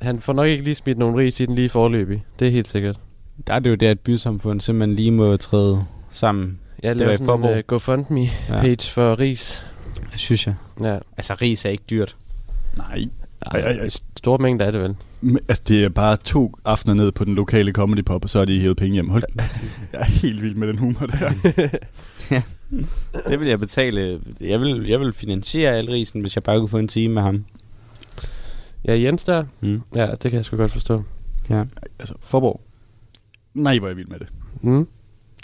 han får nok ikke lige smidt nogen ris i den lige forløbig. Det er helt sikkert. Der er det jo der, at bysamfundet simpelthen lige må træde sammen. Jeg laver sådan en GoFundMe-page for ris. Jeg synes jeg. Ja. Altså ris er ikke dyrt. Nej. I store mængder er det vel. Altså det er bare 2 aftener ned på den lokale comedy pop, og så er de hævet penge hjem. Hold da. Jeg er helt vild med den humor der. Ja. Det vil jeg betale. Jeg vil finansiere al risen, hvis jeg bare kunne få en time med ham. Ja, Jens der. Mm. Ja, det kan jeg sgu godt forstå. Ja. Altså Faaborg. Nej, hvor er jeg vild med det. Mm.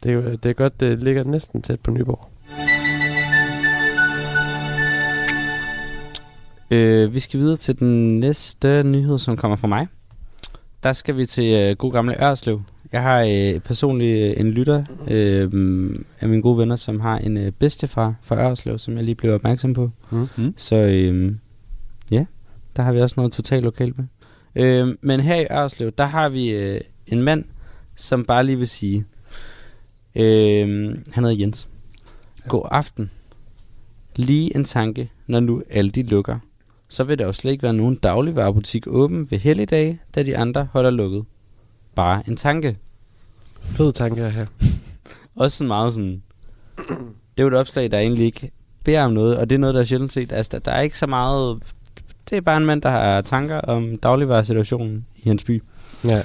Det er godt, det ligger næsten tæt på Nyborg. Vi skal videre til den næste nyhed, som kommer fra mig. Der skal vi til god gamle Ørslev. Jeg har personligt en lytter af mine gode venner, som har en bedstefar fra Ørslev, som jeg lige blev opmærksom på. Mm-hmm. Så der har vi også noget totalt lokalt med. Men her i Ørslev, der har vi en mand, som bare lige vil sige, han hedder Jens. God aften. Lige en tanke, når nu Aldi lukker. Så vil der jo slet ikke være nogen dagligvarebutik åben ved helligdage, da de andre holder lukket. Bare en tanke. Fed tanke her. Ja. Også sådan meget sådan... Det er jo et opslag, der egentlig ikke beder om noget, og det er noget, der er sjældent set. Altså, der er ikke så meget... Det er bare en mand, der har tanker om dagligvaresituationen i hans by. Ja.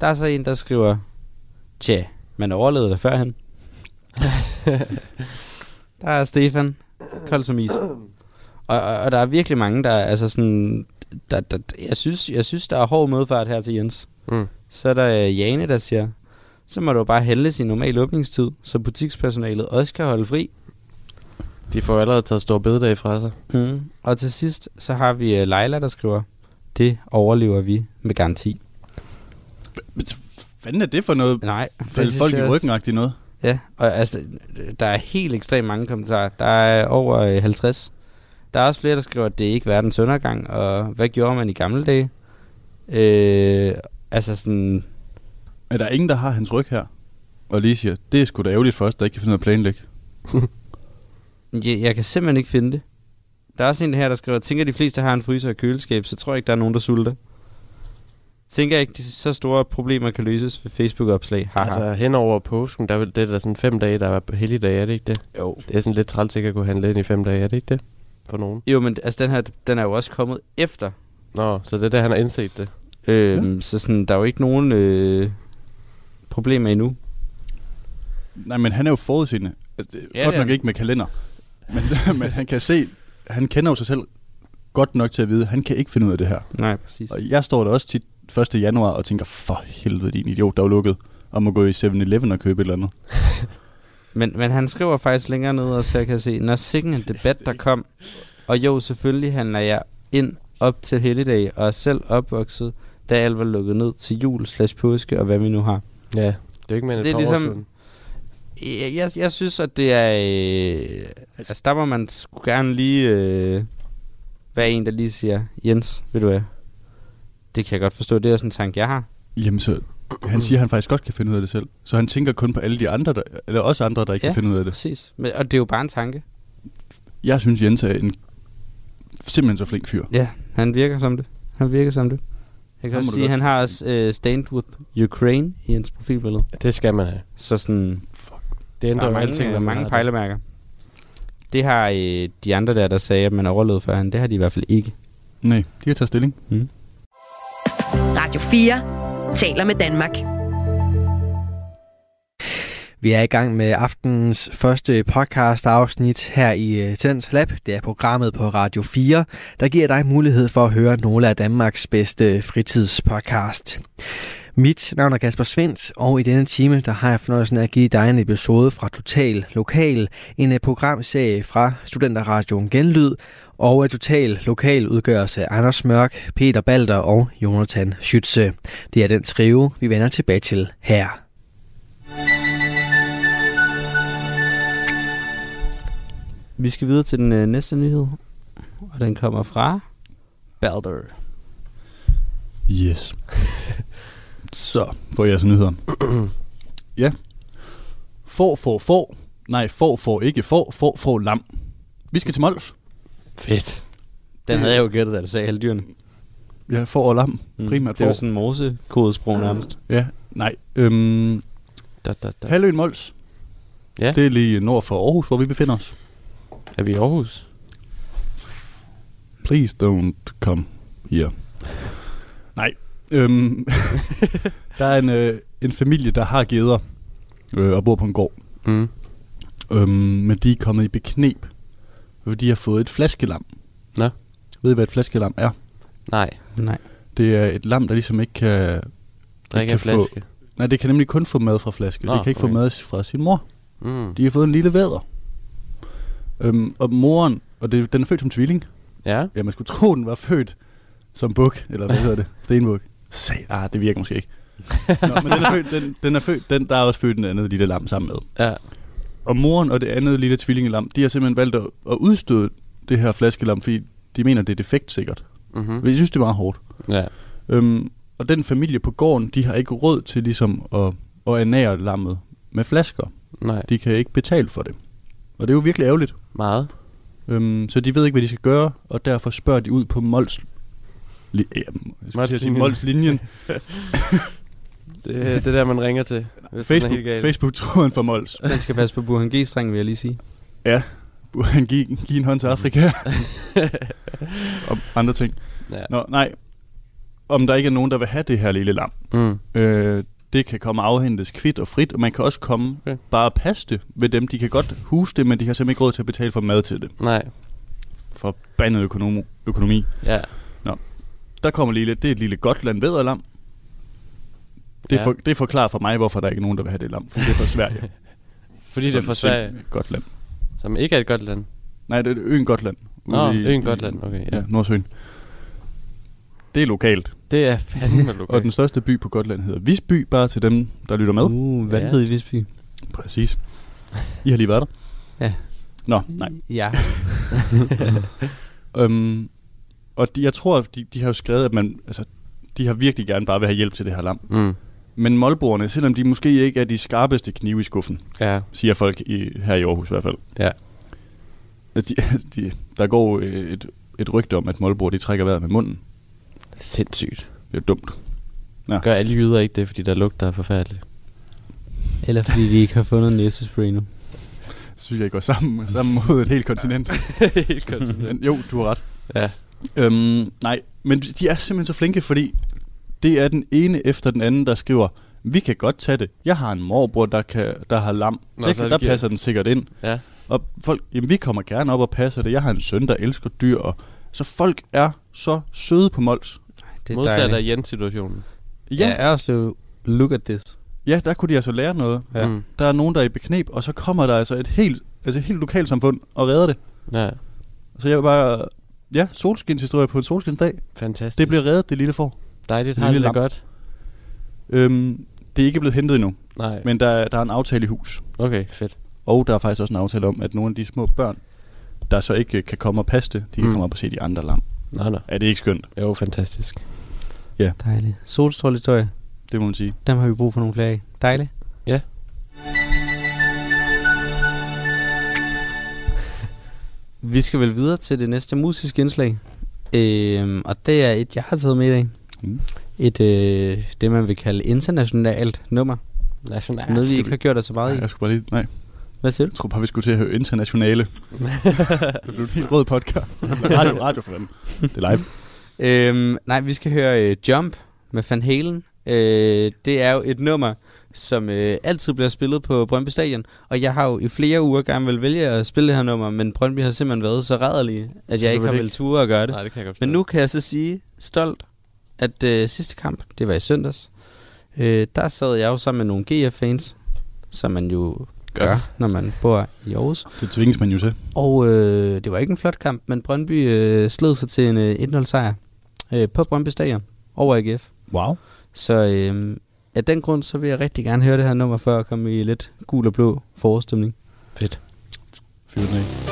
Der er så en, der skriver... Tja, man overlevede der førhen. Der er Stefan... kold som is. Og der er virkelig mange, der altså sådan... Jeg synes, der er hård modfart her til Jens. Mm. Så er der Jane, der siger, så må du bare hælde sin normal åbningstid, så butikspersonalet også kan holde fri. De får allerede taget store bededag fra sig. Mm. Og til sidst, så har vi Leila, der skriver, det overlever vi med garanti. Hvad fanden er det for noget? Nej. Fælde folk i ryggen-agtigt noget? Ja, og altså, der er helt ekstremt mange kommentarer. Der er over 50. Der er også flere, der skriver, at det ikke er verdens undergang, og hvad gjorde man i gamle dage? Altså sådan... Er der ingen, der har hans ryg her? Og lige siger, det er sgu da ærgerligt for os, der ikke kan finde noget at planlægge. Jeg kan simpelthen ikke finde det. Der er også en her, der skriver, tænker de fleste har en fryser og køleskab, så tror jeg ikke, der er nogen, der sulter. Tænker ikke, de så store problemer kan løses ved Facebook-opslag. Haha. Altså hen over påsken, der er det der sådan 5 dage, der er helligdage, er det ikke det? Jo. Det er sådan lidt træls ikke at kunne handle ind i 5 dage, er det ikke det? For nogen. Jo, men altså den her, den er jo også kommet efter. Nå, så det er der, han har indset det. Ja. Så sådan, der er jo ikke nogen problemer endnu. Nej, men han er jo forudsigende. Altså, ja, godt nok ikke med kalender. Men, men han kan se, han kender jo sig selv godt nok til at vide, han kan ikke finde ud af det her. Nej, præcis. Og jeg står der også tit 1. januar og tænker, for helvede din idiot, der er lukket, og må gå i 7-Eleven og købe et eller andet. men han skriver faktisk længere ned også her, kan jeg se, når sikken en debat der kom, og jo, selvfølgelig handler jeg ind op til helligdag, og er selv opvokset, da alt var lukket ned til jul/påske, og hvad vi nu har. Ja, det er ikke mere end et par år siden. Jeg synes, at det er... altså, der må man sgu gerne lige... være en, der lige siger, Jens, ved du hvad? Det kan jeg godt forstå, det er sådan en tanke, jeg har. Jamen så, han siger, at han faktisk godt kan finde ud af det selv. Så han tænker kun på alle de andre, der, eller også andre, der ikke kan finde ud af det. Præcis. Men, og det er jo bare en tanke. Jeg synes, Jens er en simpelthen så flink fyr. Ja, han virker som det. Jeg kan også sige, at han har også Stand with Ukraine i hans profilbillede. Ja, det skal man have. Så sådan... Det ændrer mange pejlemærker. Det har de andre der sagde, at man overlevede før han. Det har de i hvert fald ikke. Nej, de har taget stilling. Mm. Radio 4 taler med Danmark. Vi er i gang med aftenens første podcast-afsnit her i Tendens Lab. Det er programmet på Radio 4, der giver dig mulighed for at høre nogle af Danmarks bedste fritidspodcast. Mit navn er Kasper Svinth, og i denne time der har jeg fornøjelsen af at give dig en episode fra Total Lokal, en programserie fra Studenterradion Genlyd, og Total Lokal udgøres af Anders Mørk, Peter Balder og Jonathan Schütze. Det er den trio, vi vender tilbage til her. Vi skal videre til den næste nyhed, og den kommer fra Balder. Yes. Så får jeg så nyheder. Ja. Får. Nej, får ikke. Får lam. Vi skal til Mols. Fedt. Den havde jeg jo gættet, da du sagde alle dyrene. Ja, får og lam. Primært får. Det er jo sådan en morsekodesprog nærmest. Ja, nej. Halvøen Mols. Ja. Det er lige nord for Aarhus, hvor vi befinder os. Er vi i Aarhus? Please don't come here. Nej. Der er en familie, der har geder og bor på en gård. Mm. Men de er kommet i bekneb, fordi de har fået et flaskelam. Nå. Ved I, hvad et flaskelam er? Nej. Det er et lam, der ligesom ikke kan... Drikke af flaske? Nej, det kan nemlig kun få mad fra flaske. Det kan ikke få mad fra sin mor. Mm. De har fået en lille vædder. Og moren... Og den er født som tvilling. Ja, man skulle tro, den var født som buk. Eller hvad hedder det? Stenbuk. Det virker måske ikke. Nå, men den er født, der er også født den andet lille lam sammen med. Ja. Og moren og det andet lille tvillingelam, de har simpelthen valgt at udstøde det her flaskelam, fordi de mener, det er defekt sikkert. Mm-hmm. Jeg synes, det er meget hårdt. Ja. Og den familie på gården, de har ikke råd til ligesom at ernære lammet med flasker. Nej. De kan ikke betale for det. Og det er jo virkelig ærgerligt. Meget. Så de ved ikke, hvad de skal gøre, og derfor spørger de ud på Molslinjen. Det er det der, man ringer til. Facebook-tråden for Mols. Man skal passe på Burhan G-strengen, vil jeg lige sige. Ja, Burhan G, giv en hånd til Afrika. Og andre ting. Ja. Nå, nej. Om der ikke er nogen, der vil have det her lille lam. Mm. Det kan komme afhentes kvidt og frit, og man kan også komme bare passe det ved dem. De kan godt huse det, men de har simpelthen ikke råd til at betale for mad til det. Nej. Forbandet økonomi. Ja. Nå. Der kommer lige lidt. Det er et lille Gotland-vædderlam. Det forklarer for mig, hvorfor der ikke er nogen, der vil have det lam. For det er fra Sverige. Fordi det er fra Sverige? Gotland. Som ikke er et Gotland? Nej, det er øen Gotland. Øen Gotland, okay. Ja, Nordsøen. Det er lokalt. Det er fandme lokalt. Og den største by på Gotland hedder Visby, bare til dem, der lytter med. Vanvid i Visby. Præcis. I har lige været der? Ja. Nå, nej. Ja. Og jeg tror, de har jo skrevet, at man, altså, de har virkelig gerne bare vil have hjælp til det her lam. Mm. Men molboerne, selvom de måske ikke er de skarpeste knive i skuffen, siger folk her i Aarhus i hvert fald, Der går et rygte om, at Molboer, de trækker vejret med munden. Sindssygt. Det er dumt. Ja. Gør alle jyder ikke det, fordi der lugter forfærdeligt? Eller fordi de ikke har fundet næsespray nu? Så synes jeg, I går sammen mod et helt kontinent. Helt kontinent. Jo, du har ret. Ja. Nej, men de er simpelthen så flinke, fordi det er den ene efter den anden, der skriver, vi kan godt tage det. Jeg har en morbror, der har lam. Nå, der passer den sikkert ind. Ja. Og folk, jamen, vi kommer gerne op og passer det. Jeg har en søn, der elsker dyr. Og så folk er så søde på Mols. Modsat af Jens-situationen. Ja, er også det, look at this. Ja, der kunne de altså lære noget. Ja. Mm. Der er nogen, der er i beknep, og så kommer der altså et helt lokalsamfund og redder det. Ja. Så jeg vil bare... Ja, solskinshistorie på en solskinsdag. Fantastisk. Det bliver reddet, det lille får. Dejligt, har det da godt. Det er ikke blevet hentet endnu. Nej. Men der er en aftale i hus. Okay, fedt. Og der er faktisk også en aftale om, at nogle af de små børn, der så ikke kan komme og passe det, de kan komme op og se de andre lam. Nej. Er det ikke skønt? Jo, fantastisk. Ja. Dejligt. Solstrålehistorie. Det må man sige. Dem har vi brug for nogle flere af. Dejligt. Ja. Vi skal vel videre til det næste musiske indslag. Og det er et, jeg har taget med i dag. Et, det man vil kalde internationalt nummer. Nationalt. Noget, vi ikke har gjort der så meget i. Jeg skulle bare lige... Nej. Hvad siger du? Jeg tror bare, vi skulle til at høre internationale. Det blev en helt rød podcast. Radio for dem. Det er live. Nej, vi skal høre Jump med Van Halen. Det er jo et nummer, som altid bliver spillet på Brøndby Stadion. Og jeg har jo i flere uger gerne vil vælge at spille det her nummer, men Brøndby har simpelthen været så rædderlige, at jeg ikke har vel ture at gøre det. Nej, det kan jeg godt forstå. Men nu kan jeg så sige stolt, at sidste kamp, det var i søndags, der sad jeg jo sammen med nogle GF-fans, som man jo gør, når man bor i Aarhus. Det tvinges man jo til. Og det var ikke en flot kamp, men Brøndby sled sig til en 1-0 sejr på Brøndby Stadion over AGF. Wow. Så af den grund, så vil jeg rigtig gerne høre det her nummer, før at komme i lidt gul og blå forestemning. Fedt. Fyr den af.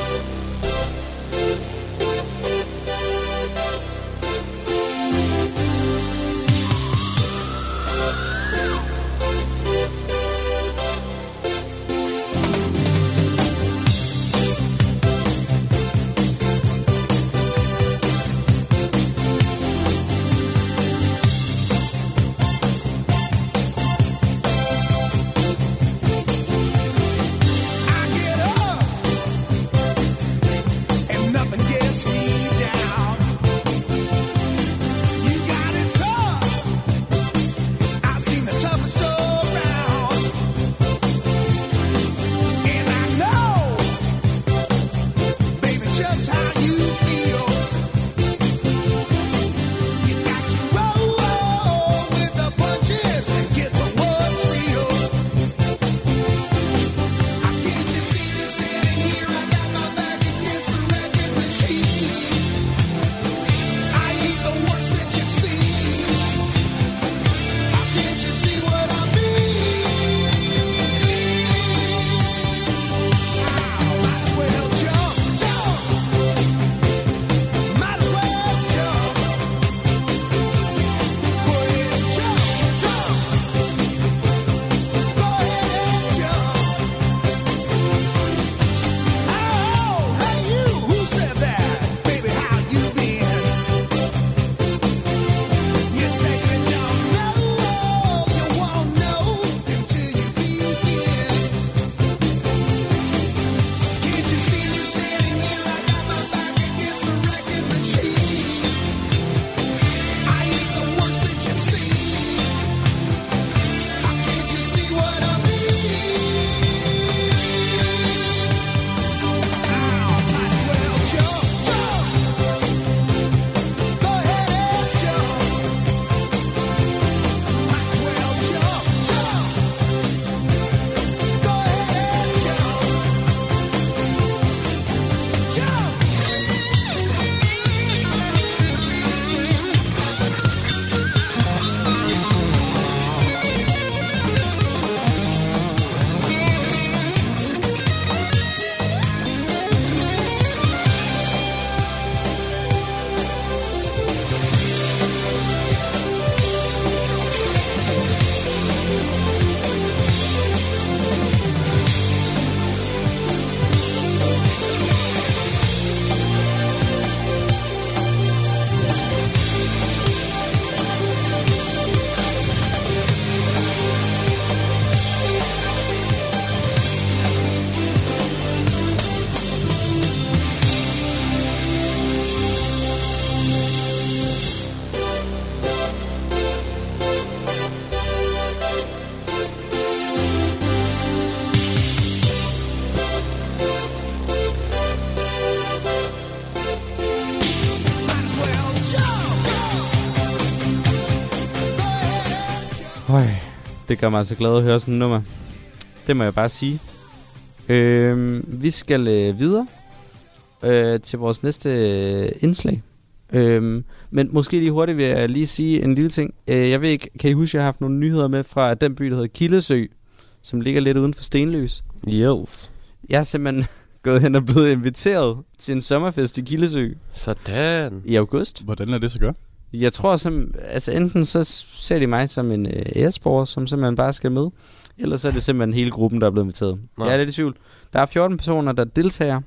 det gør mig altså glad at høre sådan en nummer. Det må jeg bare sige. Vi skal videre til vores næste indslag. Men måske lige hurtigt vil jeg lige sige en lille ting. Jeg ved ikke, kan I huske, at jeg har haft nogle nyheder med fra den by, der hedder Kildesø, som ligger lidt uden for Stenløs. Yes. Jeg er simpelthen gået hen og blevet inviteret til en sommerfest i Kildesø. Sådan. I august. Hvordan er det så godt? Jeg tror simpelthen, altså enten så ser de mig som en æresborger, som simpelthen bare skal med, eller så er det simpelthen hele gruppen, der er blevet inviteret. Nej. Jeg er lidt i tvivl. Der er 14 personer, der deltager.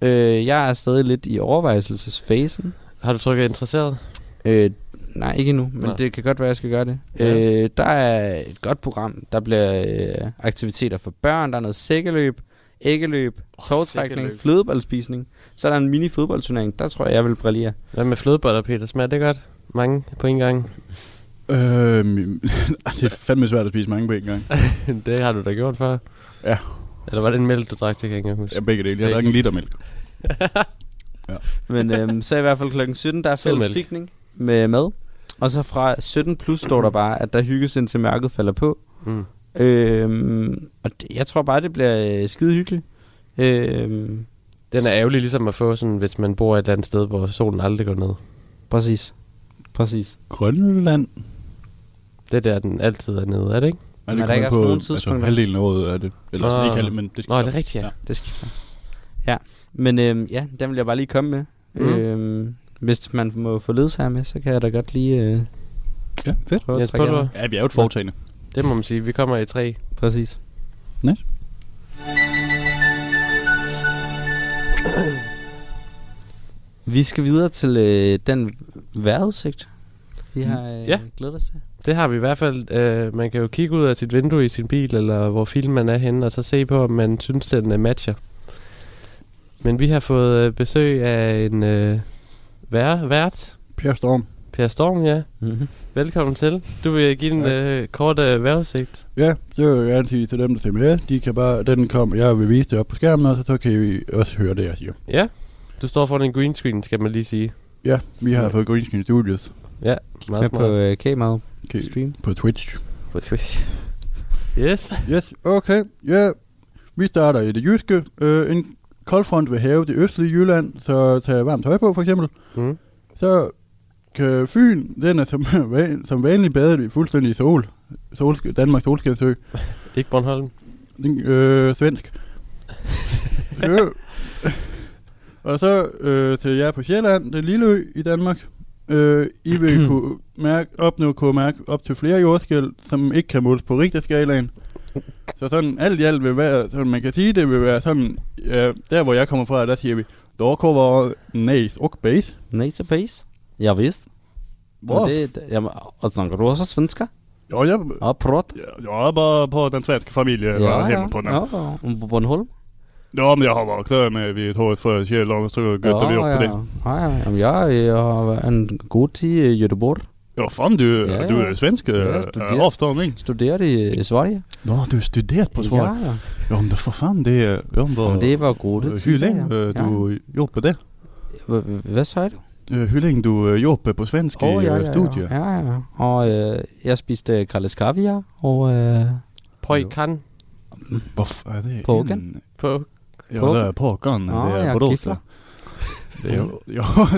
Jeg er stadig lidt i overvejelsesfasen. Har du trykket interesseret? Nej, ikke endnu, men nej, det kan godt være, jeg skal gøre det. Ja. Der er et godt program. Der bliver aktiviteter for børn. Der er noget sækkeløb, æggeløb, tovtrækning, flødebollspisning. Så er der en mini fodboldturnering. Der tror jeg vil brillere. Hvad med flødeboller, Peter? Smager det godt? Mange på en gang? Det er fandme svært at spise mange på en gang. Det har du da gjort før. Ja. Eller var det en mælk, du drak? Det kan jeg ikke huske. Ja, begge dele. Jeg drak en liter mælk. Ja. Men så i hvert fald klokken 17, der er fælles pikning med mad. Og så fra 17 plus står der bare, at der hygges indtil mørket falder på. Mm. Og det, jeg tror bare, det bliver skide hyggeligt. Den er ærgerlig ligesom at få, sådan, hvis man bor et eller andet sted, hvor solen aldrig går ned. Præcis. Præcis. Grønland. Det der, den altid er nede, er det ikke? Ja, det er der ikke også nogen tidspunkt? Altså halvdelen af året er det. Eller sådan ikke halvdelen, men det skifter. Nå, det er rigtigt, ja. Det skifter. Ja, men ja, den vil jeg bare lige komme med. Hvis man må få ledsager med, så kan jeg da godt lige ja, fedt. Jeg spørger. Ja, vi er jo et foretagende. Det må man sige. Vi kommer i 3. Præcis. Nice. Vi skal videre til den vejrudsigt, vi har glædet os til. Det har vi i hvert fald. Man kan jo kigge ud af sit vindue i sin bil, eller hvor filen man er henne, og så se på, om man synes, den matcher. Men vi har fået besøg af en vært. Per Storm, ja. Mm-hmm. Velkommen til. Du vil give en kort vejrudsigt. Ja, det vil jeg gerne sige til dem, der ser med. De kan bare, jeg vil vise det op på skærmen, og så kan vi også høre det, jeg siger. Ja, du står foran en green screen, skal man lige sige. Ja, vi har fået green screen studios. Ja, meget smart. På K-Mall stream. På Twitch. Yes. Yes, okay. Ja, yeah. Vi starter i det jyske. En koldfront vil have det østlige Jylland, så tag varmt tøj på, for eksempel. Mm. Så kan Fyn, den er som vanligt badet i fuldstændig sol. Danmarks solskabsø. Ikke Bornholm. Svensk. Og så til jer på Sjælland, det lille ø i Danmark. I vil kunne mærke op til flere jordskælv, som ikke kan måles på Richterskalaen. Så sådan alt i alt vil være, sådan man kan sige, det vil være sådan, der hvor jeg kommer fra, der siger vi, Dorkover, Næs og Base. Næs og Base? Ja, vist. Hvor? Jamen, og snakker du også svenska? Ja, jeg er bare på den svenske familie, ja, og hjemme på den. Ja, på Bornholm. Ja, men jeg har vokset med, vi tog et fra Sjælland, så gøtter vi op på det. Ja, jeg har en god tid i Göteborg. Ja, fan, du er svensk afstamning. Studerer i Sverige. Nå, du har studeret på Sverige. Ja, ja. Ja, men for fan, det var gode tid. Hur længe du jobbede? Hvad sagde du? Hur længe du jobbede på svenske studier? Ja. Og jeg spiste kalleskaviar og... Pojkan. Hvorfor er det? Pågen? Ja, det er pågen. Det er brødre.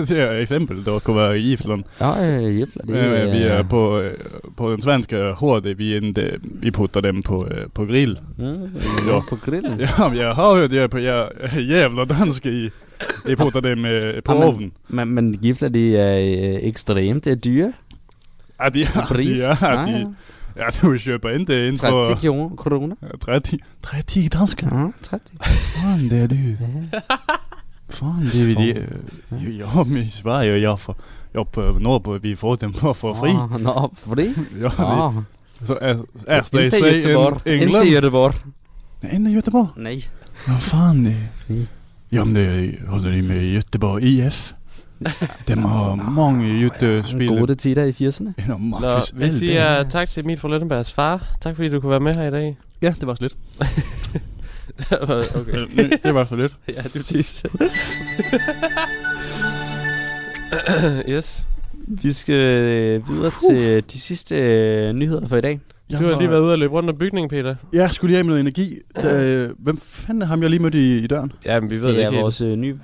Det er et eksempel, der kunne være i Island. Ja, i Island. Vi er på den svenske hårde, vi putter dem på grill. Ja, på grillen? Ja, jeg har hørt det på jævla danske i. Vi putter dem på ovnen. Men gifler, de er ekstremt dyre. Ja, de er. Ja, du køber ikke ind for... 30 kroner. 30 danske? Ja, 30. Fan, det er du. Fan, det er de... Ja, men i Sverige, og jeg på Nordbo, vi får dem bare for fri. Nå, fri? Ja, det... Så er det i England? Ikke i Göteborg. Nej, ikke i Göteborg? Nej. Nå, fan, det... Jamen, det holder de med Göteborg IF. Dem har mange jyttespillere. Gode tider i 80'erne. Nå, vi siger tak til Emil fra Lønnebergs far. Tak fordi du kunne være med her i dag. Ja, det var så lidt. Okay. Det var så lidt. Ja, du tis. Yes. Vi skal videre til de sidste nyheder for i dag. Du har lige været ude og løbe rundt om bygningen, Peter. Ja, skulle lige have med noget energi. Hvem fanden er ham, jeg lige mødte i døren? Ja, men vi ved det ikke. Det er vores nye...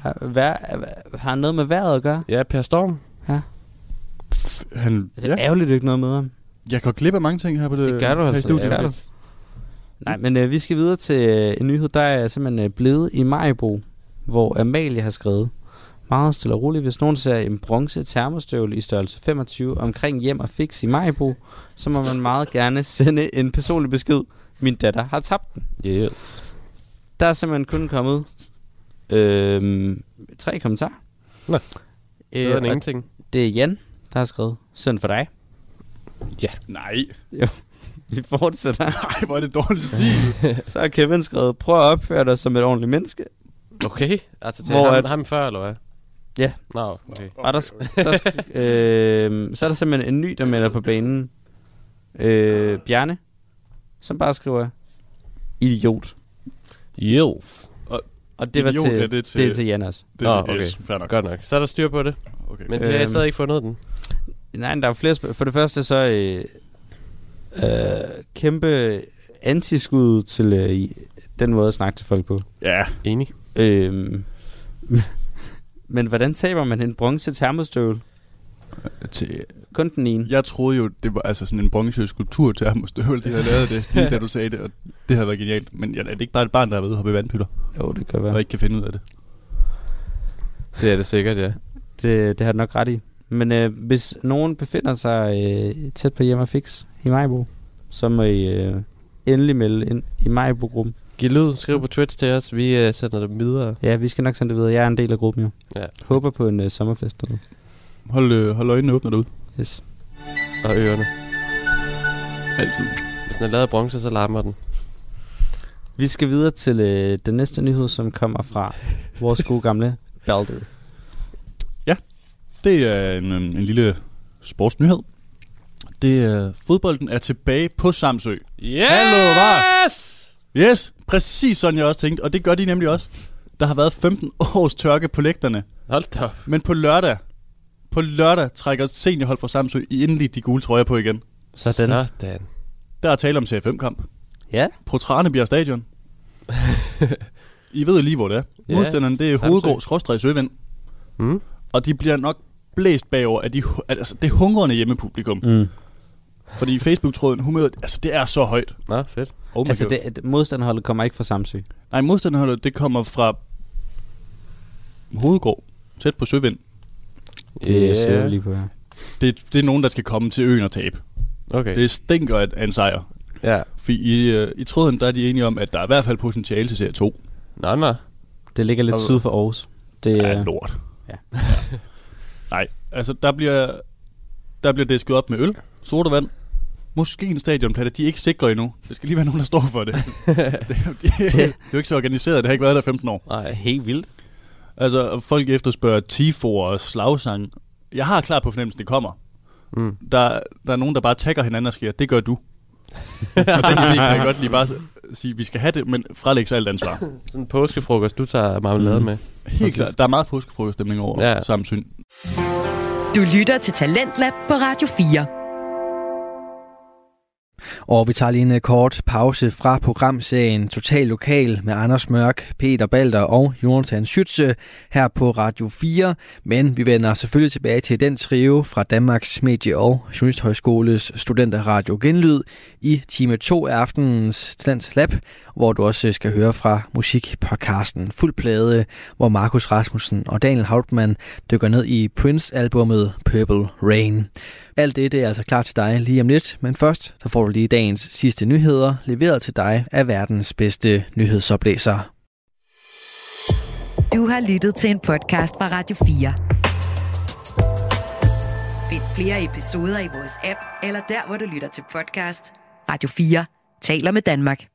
Har noget med vejret at gøre? Ja, Per Storm. Ja. Han... Det er ærgerligt, ikke noget med ham. Jeg går glip af mange ting her på det. Det gør du altså. Det gør du. Nej, men vi skal videre til en nyhed, der er simpelthen blevet i Majbo, hvor Amalie har skrevet: meget stille og roligt, hvis nogen ser en bronze termostøvle i størrelse 25 omkring hjem og fix i Majbo, så må man meget gerne sende en personlig besked. Min datter har tabt den. Yes. Der er simpelthen kun kommet 3 kommentarer. Nej, det er ingenting. Det er Jan, der har skrevet: synd for dig. Ja. Nej. Jo. Vi fortsætter. Nej, hvor er det dårlig stil. Så har Kevin skrevet: prøv at opføre dig som et ordentligt menneske. Okay. Altså til ham før, eller hvad? Ja. Nå, okay. Og så er der simpelthen en ny, der melder på banen. Bjarne, som bare skriver: idiot. Yes. Og det var idiot, til, det er til Jannas. Det er okay. Yes, fair nok. Godt nok. Så er der styr på det. Okay. Men jeg har stadig ikke fundet den. Nej, der er flere For det første så... kæmpe antiskud til den måde at snakke til folk på. Ja, enig. Men hvordan taber man en bronze termostøvle? Kun den ene. Jeg troede jo, det var altså sådan en bronze skulptur termostøvle, de havde lavet det, lige da du sagde det, og det havde været genialt. Men det er ikke bare et barn, der har været ude og hoppe i vandpytter. Jo, det kan være. Og ikke kan finde ud af det. Det er det sikkert, ja. Det har du nok ret i. Men hvis nogen befinder sig tæt på hjem og fix i Majbo, så må I endelig melde ind i Majbo-gruppen. Giv lyd, skriv på Twitch til os, vi sender det videre. Ja, vi skal nok sende det videre, jeg er en del af gruppen jo. Ja. Håber på en sommerfest derude. Hold øjnene åbne derude. Yes. Og ørerne. Altid. Hvis den er lavet af bronze, så larmer den. Vi skal videre til den næste nyhed, som kommer fra vores gode gamle Balder. Det er en lille sportsnyhed. Det er, fodbolden er tilbage på Samsø. Yes! Hallo, yes! Præcis sådan, jeg også tænkte. Og det gør de nemlig også. Der har været 15 års tørke på lægterne. Hold da. Men på lørdag trækker seniorhold fra Samsø endelig de gule trøjer på igen. Sådan. Der er tale om CFM-kamp. Ja. På Tranebjerg Stadion. I ved lige, hvor det er. Yeah. Modstanderen, det er Hovedgård/Søvind. Mm. Og de bliver nok blæst bagover af det hungrende hjemmepublikum. Mm. Fordi Facebook-tråden, humøret, altså det er så højt. Nå, fedt. Oh altså modstanderholdet kommer ikke fra Samsø? Nej, modstanderholdet, det kommer fra Hovedgård, tæt på Søvind. Yeah. Det er nogen, der skal komme til øen og tabe. Okay. Det stinker af en sejr. Ja. For i tråden, der er de enige om, at der er i hvert fald potentiale til serie 2. Nej. Det ligger lidt syd for Aarhus. Det er lort. Ja. Nej, altså der bliver disket op med øl, sodavand, måske en stadionplatte. De er ikke sikre endnu. Det skal lige være nogen, der står for det. Det er jo ikke så organiseret. Det har ikke været der 15 år. Nej, helt vildt. Altså folk efterspørger tifoer og slagsang. Jeg har klart på fornemmelsen, det kommer. Mm. Der er nogen, der bare tagger hinanden og siger: det gør du. Og den kan jeg godt lige bare sige: vi skal have det, men frelæg sig alt ansvar. Sådan en påskefrokost, du tager marmelade med. Helt klart, der er meget påskefrokoststemning over Samsyn. Du lytter til Talentlab på Radio 4. Og vi tager lige en kort pause fra programserien Total Lokal med Anders Mørk, Peter Balder og Jonathan Schütze her på Radio 4. Men vi vender selvfølgelig tilbage til den trio fra Danmarks Medie- og Journalist Højskoles Studenterradio Genlyd i time 2 af aftenens Talent Lab, hvor du også skal høre fra musikpodcasten Fuld Plade, hvor Markus Rasmussen og Daniel Hauptmann dykker ned i Prince-albummet Purple Rain. Alt det er altså klar til dig lige om lidt, men først så får du lige dagens sidste nyheder, leveret til dig af verdens bedste nyhedsoplæser. Du har lyttet til en podcast fra Radio 4. Find flere episoder i vores app, eller der, hvor du lytter til podcast. Radio 4 taler med Danmark.